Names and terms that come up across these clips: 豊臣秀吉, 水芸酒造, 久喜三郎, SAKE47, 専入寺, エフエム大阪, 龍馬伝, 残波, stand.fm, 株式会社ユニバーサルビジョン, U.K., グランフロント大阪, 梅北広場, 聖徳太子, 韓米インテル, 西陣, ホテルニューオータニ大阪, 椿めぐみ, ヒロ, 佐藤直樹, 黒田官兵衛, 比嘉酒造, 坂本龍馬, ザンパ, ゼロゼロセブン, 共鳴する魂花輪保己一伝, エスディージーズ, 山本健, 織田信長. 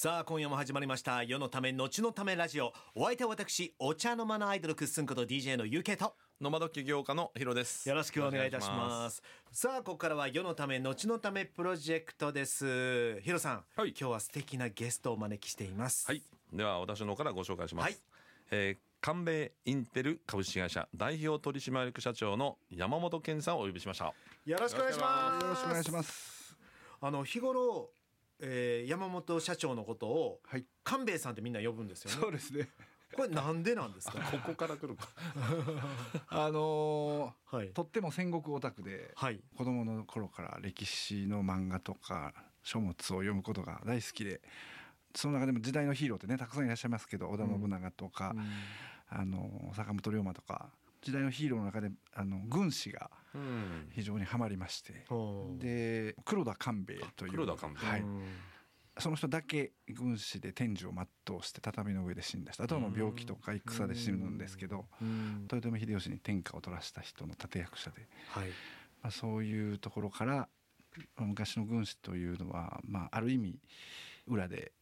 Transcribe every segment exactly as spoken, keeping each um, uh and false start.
さあ今夜も始まりました世のため後のためラジオ。お相手は私お茶の間のアイドルくっすんこと ディージェー の ユーケー とノマド起業家のヒロです。よろしくお願いいたします。さあここからは世のため後のためプロジェクトです。ヒロさん、はい、今日は素敵なゲストをお招きしています。はい、では私の方からご紹介します。はい、えー韓米インテル株式会社代表取締役社長の山本健さんをお呼びしました。よろしくお願いします。よろしくお願いします。あの日頃、えー、山本社長のことを、はい、韓米さんってみんな呼ぶんですよね。そうですね。これなんでなんですか。ここから来るかあのーはい、とっても戦国オタクで、はい、子供の頃から歴史の漫画とか書物を読むことが大好きで、その中でも時代のヒーローってねたくさんいらっしゃいますけど、織田信長とか、うん、あの坂本龍馬とか時代のヒーローの中であの軍師が非常にハマりまして、うん、で黒田官兵衛という黒田官兵衛、はい、その人だけ軍師で天寿を全うして畳の上で死んだ人、あとはもう病気とか戦で死ぬんですけど、うん、豊臣秀吉に天下を取らした人の立役者で、はい、まあ、そういうところから昔の軍師というのは、まあ、ある意味裏で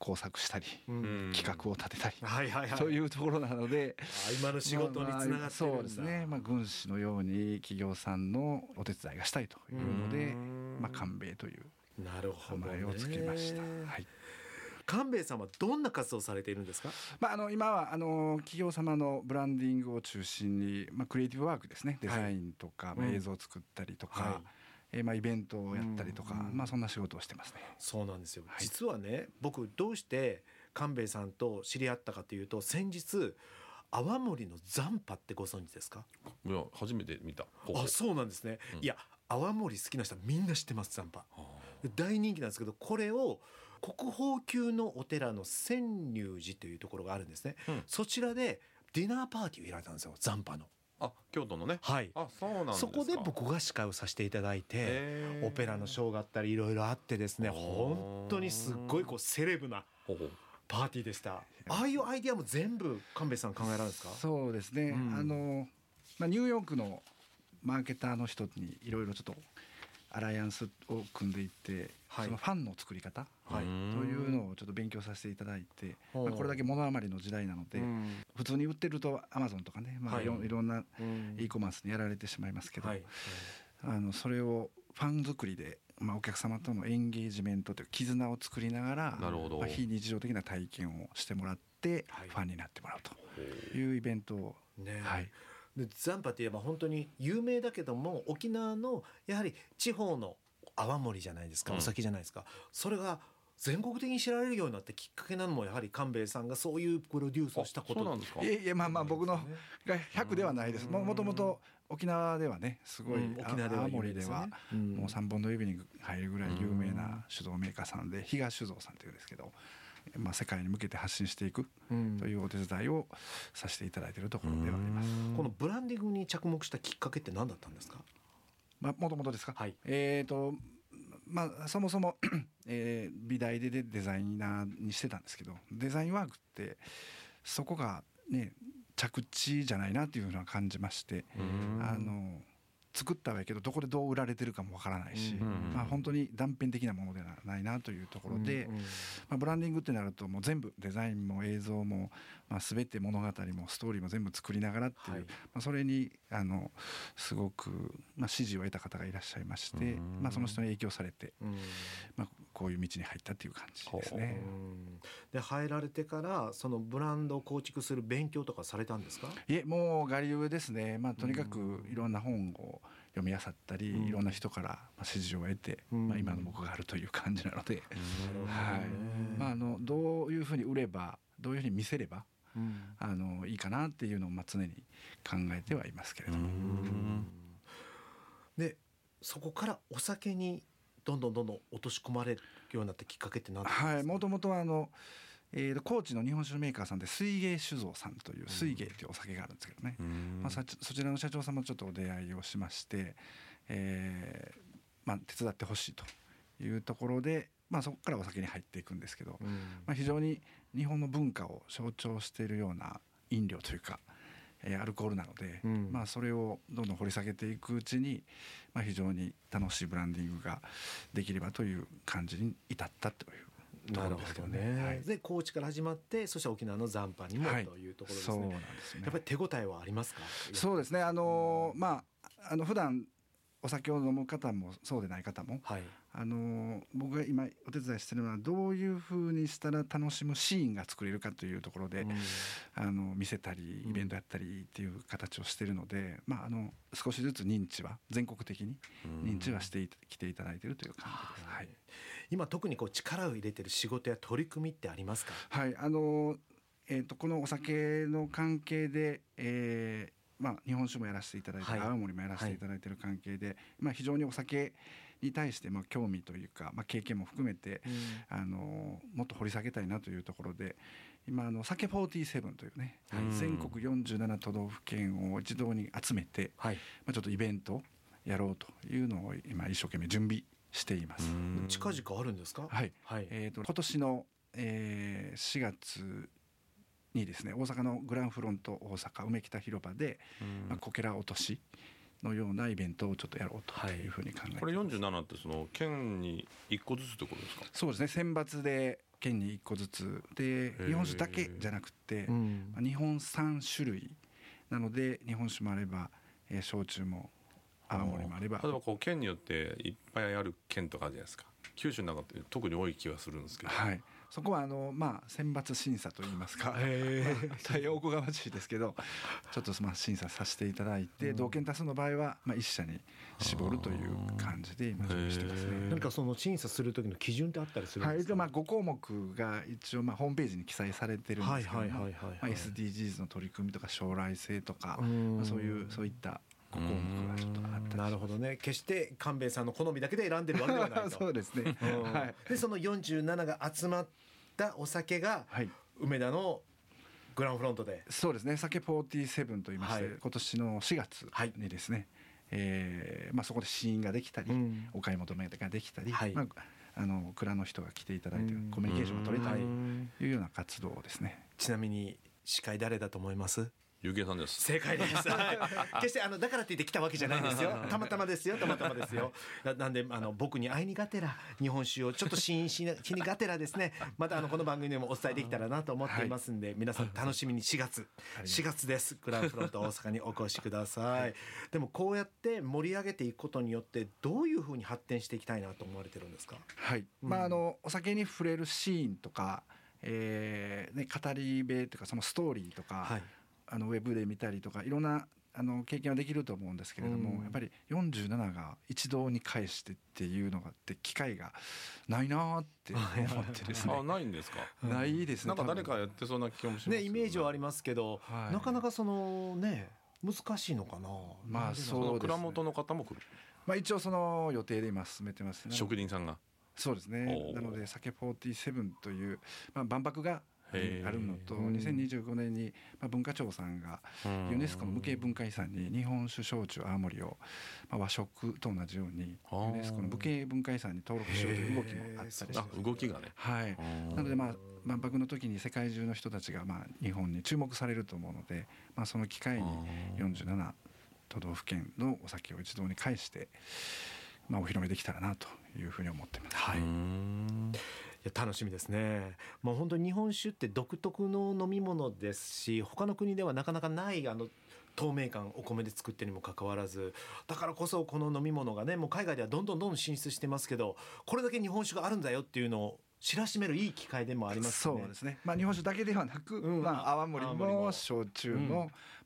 工作したり、うん、企画を立てたり、はいはいはい、というところなので今の仕事につながっているんだ、まあ、そうですね、まあ、軍師のように企業さんのお手伝いがしたいというので、まあ、官兵衛という名前をつけました。はい、官兵衛さんはどんな活動をされているんですか。まあ、あの今はあの企業様のブランディングを中心に、まあ、クリエイティブワークですね、デザインとか、はい、まあ、映像を作ったりとか、はい、えーまあ、イベントをやったりとか、まあ、そんな仕事をしてますね。そうなんですよ。はい、実はね僕どうして官兵衛さんと知り合ったかというと、先日泡盛の残波ってご存知ですか。いや初めて見た。あ、そうなんですね。うん、いや泡盛好きな人はみんな知ってます。残波大人気なんですけど、これを国宝級のお寺の専入寺というところがあるんですね。うん、そちらでディナーパーティーを開いたんですよ、残波の。あ、京都のね。はい、あ、そうなんですか。そこで僕が司会をさせていただいて、オペラのショーがあったりいろいろあってですね、本当にすごいこうセレブなパーティーでした。ああいうアイディアも全部官兵衛さん考えられるんですか。そうですね、うん、あのまあ、ニューヨークのマーケターの人にいろいろちょっとアライアンスを組んでいって、はい、そのファンの作り方、はい、というのをちょっと勉強させていただいて、まあ、これだけ物余りの時代なので、普通に売ってるとアマゾンとかね、まあ、いろんな e コマースにやられてしまいますけど、はい、あのそれをファン作りで、まあ、お客様とのエンゲージメントという絆を作りながら、なるほど、まあ、非日常的な体験をしてもらって、はい、ファンになってもらうというイベントを、ね、はい、で残波といえば本当に有名だけども、沖縄のやはり地方の泡盛じゃないですか、お酒じゃないですか、うん、それが全国的に知られるようになってきっかけなのもやはり官兵衛さんがそういうプロデュースをしたこと。そうなんですか。いやいや、まあまあ僕のがひゃくではないです。もともと沖縄ではねすごい、うん、沖縄では有名ですね。泡盛ではもうさんぼんの指に入るぐらい有名な酒造メーカーさんで、比嘉酒造さんというんですけど、まあ、世界に向けて発信していくというお手伝いをさせていただいているところではあります。うん、このブランディングに着目したきっかけって何だったんですか。まあ、もともとですか。はい、えーとまあ、そもそも、えー、美大でデザイナーにしてたんですけど、デザインワークってそこが、ね、着地じゃないなというのは感じまして、あの作ったはいいけどどこでどう売られてるかもわからないし、うんうんうん、まあ、本当に断片的なものではないなというところで、うんうん、まあ、ブランディングってなるともう全部デザインも映像も、まあ、全て物語もストーリーも全部作りながらっていう、はい、まあ、それにあのすごく、まあ、支持を得た方がいらっしゃいまして、うんうん、まあ、その人に影響されて、うん、まあ、こういう道に入ったっていう感じですね。うん、で入られてからそのブランドを構築する勉強とかされたんですか。いえ、もう我流ですね。まあ、とにかくいろんな本を読み漁ったり、うん、いろんな人から支持を得て、うん、まあ、今の僕があるという感じなので、うん、はい、まあ、あのどういうふうに売ればどういうふうに見せれば、うん、あのいいかなっていうのをまあ常に考えてはいますけれども、うん、でそこからお酒にどんどんどんどん落とし込まれるようになったきっかけって何ですか。はい、もともとはあのえー、高知の日本酒メーカーさんで水芸酒造さんという水芸というお酒があるんですけどね、うん、まあ、そちらの社長様とちょっとお出会いをしまして、えーまあ、手伝ってほしいというところで、まあ、そこからお酒に入っていくんですけど、うん、まあ、非常に日本の文化を象徴しているような飲料というか、えー、アルコールなので、うん、まあ、それをどんどん掘り下げていくうちに、まあ、非常に楽しいブランディングができればという感じに至ったというところですけどね。なるほどね、はい、で高知から始まって、そして沖縄の残波にもというところですね、はい、そうなんですね。やっぱり手応えはありますか？そうですね、あのー、まあ、あの普段お酒を飲む方もそうでない方も、はい、あのー、僕が今お手伝いしているのはどういう風にしたら楽しむシーンが作れるかというところで、うん、あの見せたりイベントやったりっていう形をしているので、まあ、あの少しずつ認知は全国的に認知はしてきていただいているという感じです、うん、はい、今特にこう力を入れている仕事や取り組みってありますか？はい、あのーえー、とこのお酒の関係で、えーまあ、日本酒もやらせていただいて、はい、青森もやらせていただいている関係で、はい、まあ、非常にお酒に対してまあ興味というか、まあ、経験も含めて、うん、あのもっと掘り下げたいなというところで、今あのサケフォーティーセブンというね、はい、全国よんじゅうなな都道府県を一堂に集めて、はい、まあ、ちょっとイベントやろうというのを今一生懸命準備しています。近々あるんですか？はい、はい、えー、と今年の、えー、しがつにですね、大阪のグランフロント大阪梅北広場で、まあ、こけら落としのようなイベントをちょっとやろうというふうに考えています、はい、これよんじゅうななってその県にいっこずつってことですか？そうですね、選抜で県にいっこずつで、日本酒だけじゃなくて、まあ、日本さん種類なので、日本酒もあれば、えー、焼酎も泡盛もあれば、例えばこう県によっていっぱいある県とかじゃないですか。九州の中って特に多い気がするんですけど、はい、そこはあの、まあ、選抜審査といいますか、大変おこがましいですけど、ちょっとまあ審査させていただいて、うん、同県多数の場合は、まあ、一社に絞るという感じで今準備してますね。何かその審査する時の基準ってあったりするんですか？はい、まあ、ご項目が一応まあホームページに記載されてるんですけど、 エスディージーズ の取り組みとか将来性とか、まあ、そういうそういったここがちょっとあったり。なるほどね、決して勘兵衛さんの好みだけで選んでるわけではないとそうですね、はい、でそのよんじゅうななが集まったお酒が、はい、梅田のグランフロントで、そうですね、サケフォーティーセブンといいまして、はい、今年のしがつにですね、はい、えーまあ、そこで試飲ができたり、うん、お買い求めができたり、はい、まあ、あの蔵の人が来ていただいてコミュニケーションが取れたりというような活動ですね。ちなみに司会誰だと思います？ユーケー さんです。正解です、はい、決してあのだからといって来たわけじゃないですよ、たまたまですよ、たまたまですよ。 な, なんであの僕に会いにがてら日本酒をちょっと試飲しにがてらですね、またあのこの番組でもお伝えできたらなと思っていますんで、はい、皆さん楽しみにしがつしがつです、グランフロント大阪にお越しください、はい、でもこうやって盛り上げていくことによってどういうふうに発展していきたいなと思われてるんですか？はい、まあ、あのお酒に触れるシーンとか、えーね、語り部とかそのストーリーとか、はい、あのウェブで見たりとかいろんなあの経験はできると思うんですけれども、うん、やっぱりよんじゅうななが一堂に会してっていうのがって機会がないなって思ってですねあ、ないんですか？ないですね、なんか誰かやってそうな気もしますね、イメージはありますけど、はい、なかなかそのね難しいのかな、まあ、そうですね、その蔵元の方も来る、まあ、一応その予定で今進めてますね、職人さんが。そうですね、なのでサケフォーティーセブンという、まあ、万博があるのと、にせんにじゅうごねんに文化庁さんがユネスコの無形文化遺産に日本酒焼酎泡盛を和食と同じようにユネスコの無形文化遺産に登録しようという動きもあったりして、動きがね、はい、なので、まあ、万博の時に世界中の人たちがまあ日本に注目されると思うので、まあ、その機会によんじゅうなな都道府県のお酒を一堂に会して、まあ、お披露目できたらなというふうに思っています。はい、うーん、いや楽しみですね。もう本当に日本酒って独特の飲み物ですし、他の国ではなかなかないあの透明感、お米で作ってにもかかわらず、だからこそこの飲み物がね、もう海外ではどんどんどんどん進出してますけど、これだけ日本酒があるんだよっていうのを知らしめるいい機会でもありますね。そうですね、まあ、日本酒だけではなく、うん、まあ、泡盛も焼酎も、うん、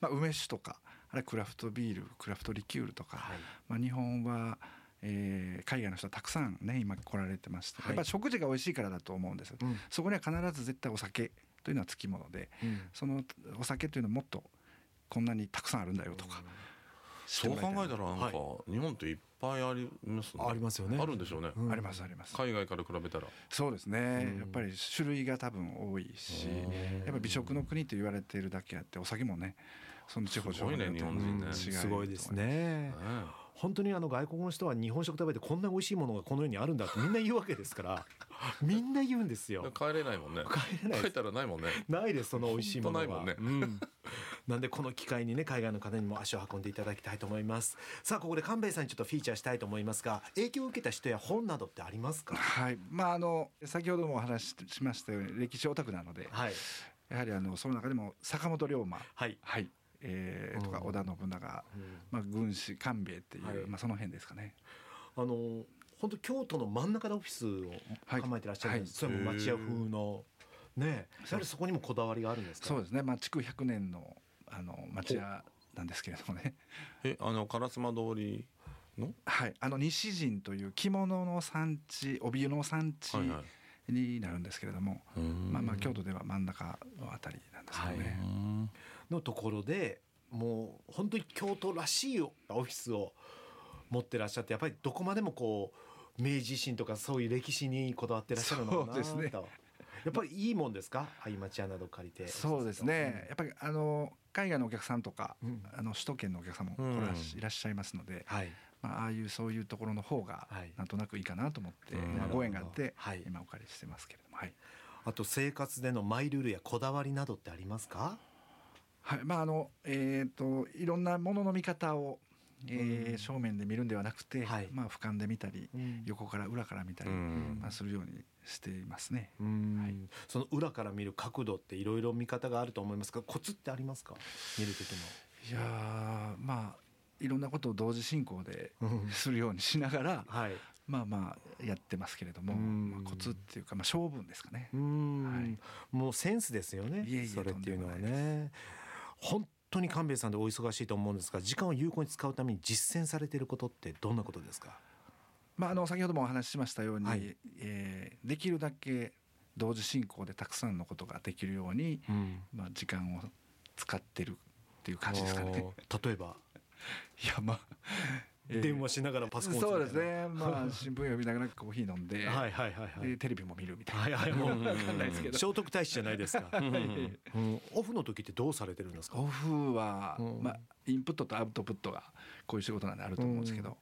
まあ、梅酒とか、あれクラフトビール、クラフトリキュールとか、はい、まあ、日本はえー、海外の人はたくさんね今来られてまして、はい、やっぱ食事が美味しいからだと思うんです、うん、そこには必ず絶対お酒というのはつきもので、うん、そのお酒というのはもっとこんなにたくさんあるんだよとか、うん、そう考えたらなんか、はい、日本っていっぱいありますね。ありますよね。あるんでしょうね、うん、ありますあります。海外から比べたらそうですね、うん、やっぱり種類が多分多いし、やっぱり美食の国と言われているだけあって、お酒もね、その地方上で、ね、違いと思います。すごいね、日本人ね、すごいですね。本当にあの外国の人は日本食食べてこんな美味しいものがこの世にあるんだってみんな言うわけですからみんな言うんですよ。帰れないもんね。帰れない。帰ったらないもんね。ないです、その美味しいものは。本当ないもんね、うん、なんでこの機会にね海外の方にも足を運んでいただきたいと思います。さあここで神兵衛さんにちょっとフィーチャーしたいと思いますが、影響を受けた人や本などってありますか？はい、まあ、あの先ほどもお話ししましたように歴史オタクなので、はい、やはりあのその中でも坂本龍馬、はいはい、えー、とか織田信長、うん、まあ、軍師官兵衛っていう、はい、まあ、その辺ですかね。あの本当京都の真ん中でオフィスを構えてらっしゃるんです、はいはい、それも町屋風の、ね、やはりそこにもこだわりがあるんですか？そうですね、まあ、築ひゃくねん の, あの町屋なんですけれどもね。えあの烏丸通りの、はい、あの西陣という着物の産地、帯湯の産地、はいはい、になるんですけれども、まあ、まあ京都では真ん中のあたりなんですよね、はい、のところでもう本当に京都らしいオフィスを持ってらっしゃって、やっぱりどこまでもこう明治維新とかそういう歴史にこだわってらっしゃるのかなと。そうですね、やっぱりいいもんですか、ああいう町屋など借りて。そうですね、やっぱりあの海外のお客さんとか、うん、あの首都圏のお客さんもいらっしゃいますので、うん、はい、まあ、ああいうそういうところの方がなんとなくいいかなと思って、はい、まあ、ご縁があって今お借りしてますけれども、はい、あと生活でのマイルールやこだわりなどってありますか？はい、まあ、あのえーといろんなものの見方をえー、正面で見るんではなくて、はい、まあ、俯瞰で見たり、うん、横から裏から見たり、まあ、するようにしていますね。うん、はい、その裏から見る角度っていろいろ見方があると思いますが、コツってありますか？見る時の。いや、まあいろんなことを同時進行でするようにしながら、はい、まあまあやってますけれども、まあ、コツっていうか、まあ、勝負ですかね。うん、はい、もうセンスですよね。いえいえ、それっていうのはね、本本当に神兵衛さんでお忙しいと思うんですが、時間を有効に使うために実践されていることってどんなことですか？まあ、あの先ほどもお話ししましたように、はい、えー、できるだけ同時進行でたくさんのことができるように、うん、まあ、時間を使ってるっていう感じですかね。例えばいや、まあ、えー、電話しながらパソコン、そうですね、まあ、新聞読みながらコーヒー飲んではいはいはい、はい、でテレビも見るみたいな、はいはい、もう分かんないですけど聖徳太子じゃないですか。うん、うん、オフの時ってどうされてるんですか？オフは、うん、まあ、インプットとアウトプットがこういう仕事なんであると思うんですけど、うん、や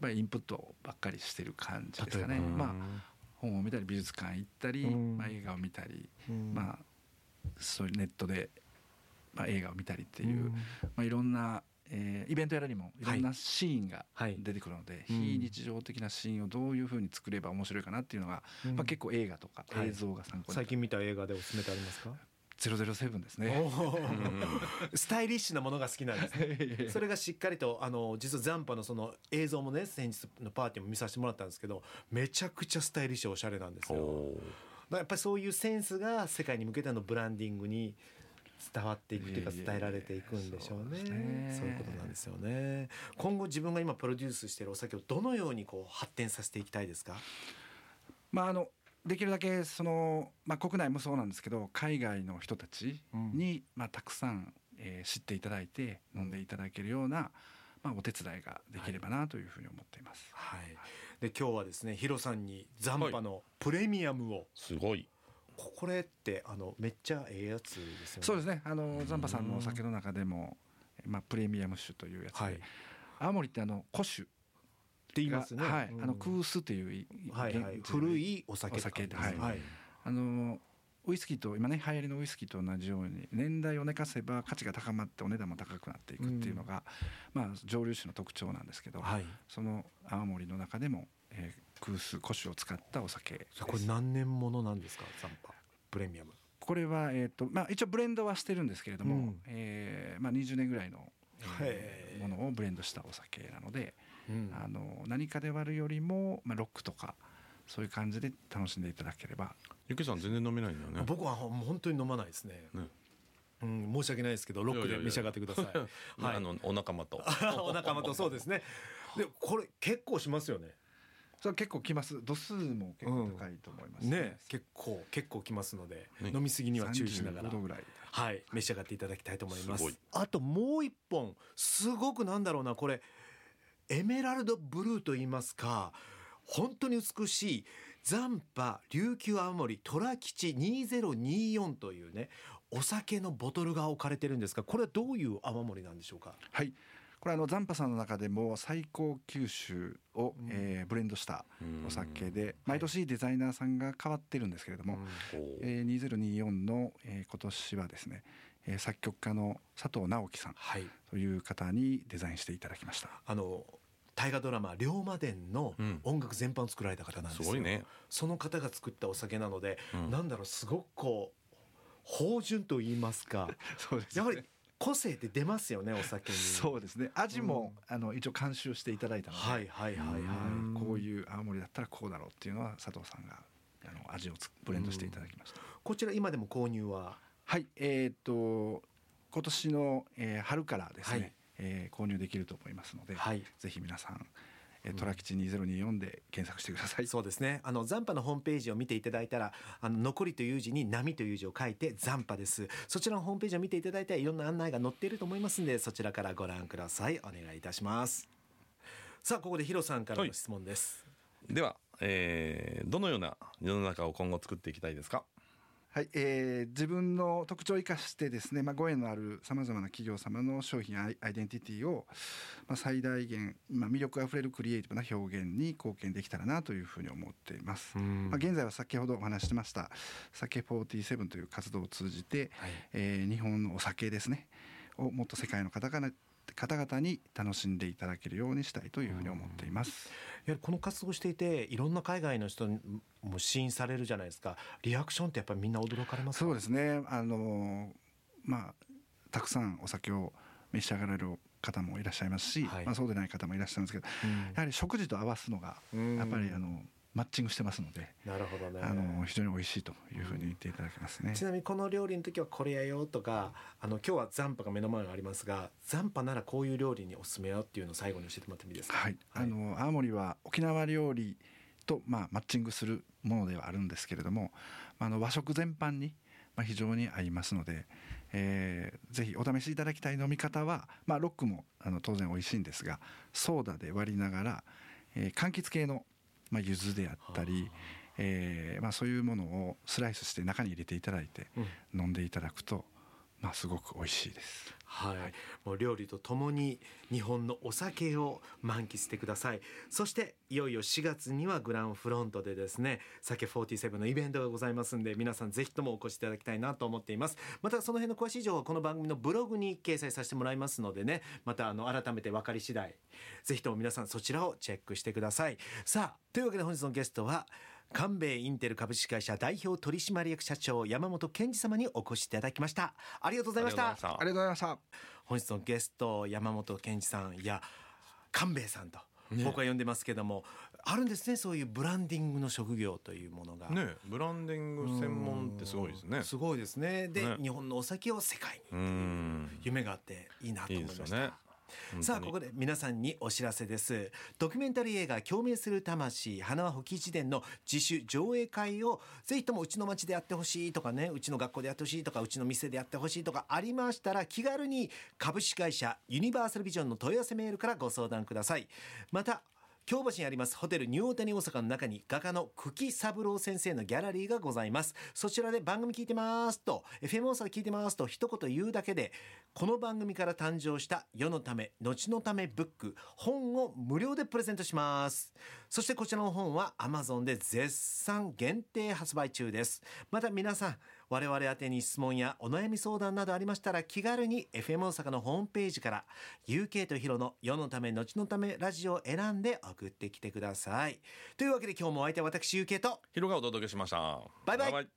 っぱりインプットばっかりしてる感じですかね。まあ、本を見たり美術館行ったり、まあ、映画を見たり、まあ、そういうネットで、まあ、映画を見たりっていう、うん、まあ、いろんなえー、イベントやらにもいろんなシーンが出てくるので、はいはい、非日常的なシーンをどういうふうに作れば面白いかなっていうのが、うん、まあ、結構映画とか映像が参考に、はい、最近見た映画でおすすめってありますか？ゼロゼロセブンですね。スタイリッシュなものが好きなんですね。それがしっかりとあの実は残波 の, その映像もね、先日のパーティーも見させてもらったんですけど、めちゃくちゃスタイリッシュおしゃれなんですよ。だやっぱりそういうセンスが世界に向けてのブランディングに伝わっていくというか、伝えられていくんでしょうね。いやいやいや、そうですね。そういうことなんですよね。今後自分が今プロデュースしているお酒をどのようにこう発展させていきたいですか？まあ、あのできるだけその、まあ、国内もそうなんですけど、海外の人たちに、うん、まあ、たくさん、えー、知っていただいて飲んでいただけるような、まあ、お手伝いができればなというふうに思っています。はいはい、で今日はですね、ヒロさんに残波のプレミアムを、はい、すごいこれってあのめっちゃええやつですよね。そうですね、あの残波さんのお酒の中でも、まあ、プレミアム酒というやつで、はい、青森ってあの古酒って言いますね、はい、うん、あのクースという、はいはい、古いお酒です、はいはい、あのウイスキーと今ね流行りのウイスキーと同じように年代を寝かせば価値が高まってお値段も高くなっていくっていうのが、うん、まあ、蒸留酒の特徴なんですけど、はい、その青森の中でもえー、クース古酒を使ったお酒です。これ何年ものなんですか？残波プレミアム、これは、えーとまあ、一応ブレンドはしてるんですけれども、うん、えーまあ、にじゅうねんぐらいの、えー、ものをブレンドしたお酒なので、うん、あの何かで割るよりも、まあ、ロックとかそういう感じで楽しんでいただければ。ゆきさん全然飲めないんだよね。僕は本当に飲まないです ね, ねうん、申し訳ないですけどロックで召し上がってください。いやいやいや、はい、あのお仲間とお仲間とそうですね。でこれ結構しますよね。それ結構きます。度数も結構高いと思います ね,、うん、ね結構結構きますので、ね、飲みすぎには注意しながら、さんじゅうごどぐらい、はい、召し上がっていただきたいと思います。すあともう一本すごくなんだろうな、これエメラルドブルーといいますか、本当に美しい残波琉球青森虎吉にせんにじゅうよんというねお酒のボトルが置かれてるんですが、これはどういう泡盛なんでしょうか？はい、これあのザンパさんの中でも最高級酒を、うんえー、ブレンドしたお酒で、毎年デザイナーさんが変わってるんですけれども、はいえー、にせんにじゅうよんの、えー、今年はですね、えー、作曲家の佐藤直樹さんという方にデザインしていただきました、はい、あの大河ドラマ龍馬伝の音楽全般を作られた方なんですよ、うん、すごいね。その方が作ったお酒なので、うん、なんだろうすごくこう芳醇と言いますかそうですね、やはり個性って出ますよねお酒に。そうですね、味も、うん、あの一応監修していただいたので、はいはいはいはい、こういう青森だったらこうだろうっていうのは佐藤さんがあの味をブレンドしていただきました、うん、こちら今でも購入ははいえー、っと今年の、えー、春からですね、はいえー、購入できると思いますので、はい、ぜひ皆さんトラキチにせんにじゅうよんで検索してください、うん、そうですね、あのザンパのホームページを見ていただいたら、あの残りという字に波という字を書いてザンパです。そちらのホームページを見ていただいたらいろんな案内が載っていると思いますので、そちらからご覧ください。お願いいたします。さあここでヒロさんからの質問です、はい、では、えー、どのような世の中を今後作っていきたいですか？はいえー、自分の特徴を生かしてですね、まあ、ご縁のあるさまざまな企業様の商品アイデンティティを、まあ、最大限、まあ、魅力あふれるクリエイティブな表現に貢献できたらなというふうに思っています、まあ、現在は先ほどお話ししましたサケフォーティーセブンという活動を通じて、はいえー、日本のお酒ですねをもっと世界の方々方々に楽しんでいただけるようにしたいというふうに思っています、うん、やはりこの活動をしていていろんな海外の人も支援されるじゃないですか。リアクションってやっぱりみんな驚かれますか？そうですね、あの、まあ、たくさんお酒を召し上がられる方もいらっしゃいますし、はいまあ、そうでない方もいらっしゃるんですけど、うん、やはり食事と合わすのがやっぱりあの、うんマッチングしてますので、なるほどね、あの非常に美味しいというふうに言っていただけますね、うん、ちなみにこの料理の時はこれやよとか、あの今日はザンパが目の前にありますが、ザンパならこういう料理におすすめよっていうのを最後に教えてもらってもいいですか？はい、はい、あの青森は沖縄料理と、まあ、マッチングするものではあるんですけれども、あの和食全般に非常に合いますので、えー、ぜひお試しいただきたい飲み方は、まあ、ロックもあの当然美味しいんですが、ソーダで割りながら、えー、柑橘系のまあ、柚子であったり、えーまあ、そういうものをスライスして中に入れていただいて飲んでいただくと、まあ、すごく美味しいです、はいはい、もう料理とともに日本のお酒を満喫してください。そしていよいよしがつにはグランフロントでですね、サケフォーティーセブンのイベントがございますんで、皆さんぜひともお越しいただきたいなと思っています。またその辺の詳しい情報はこの番組のブログに掲載させてもらいますのでね、またあの改めて分かり次第ぜひとも皆さんそちらをチェックしてください。さあというわけで本日のゲストは官米インテル株式会社代表取締役社長山本健二様にお越しいただきました。ありがとうございました。ありがとうございました。本日のゲスト山本健二さんや官米さんと僕は呼んでますけども、ね、あるんですね、そういうブランディングの職業というものが、ね、ブランディング専門ってすごいですね。すごいですね。で、ね、日本のお酒を世界にっていう夢があっていいなと思いました。いいですよね。さあここで皆さんにお知らせです。ドキュメンタリー映画共鳴する魂花輪保己一伝の自主上映会をぜひともうちの町でやってほしいとかね、うちの学校でやってほしいとか、うちの店でやってほしいとかありましたら、気軽に株式会社ユニバーサルビジョンの問い合わせメールからご相談ください。また京橋にありますホテルニューオータニ大阪の中に画家の久喜三郎先生のギャラリーがございます。そちらで番組聞いてますと エフエム 大阪聞いてますと一言言うだけで、この番組から誕生した世のため後のためブック本を無料でプレゼントします。そしてこちらの本は Amazon で絶賛限定発売中です。また皆さん我々宛てに質問やお悩み相談などありましたら、気軽に エフエム 大阪のホームページから ユーケー とヒロの世のため後のためラジオを選んで送ってきてください。というわけで今日もお相手は私 ユーケー とヒロがお届けしました。バイバイ、バイバイ。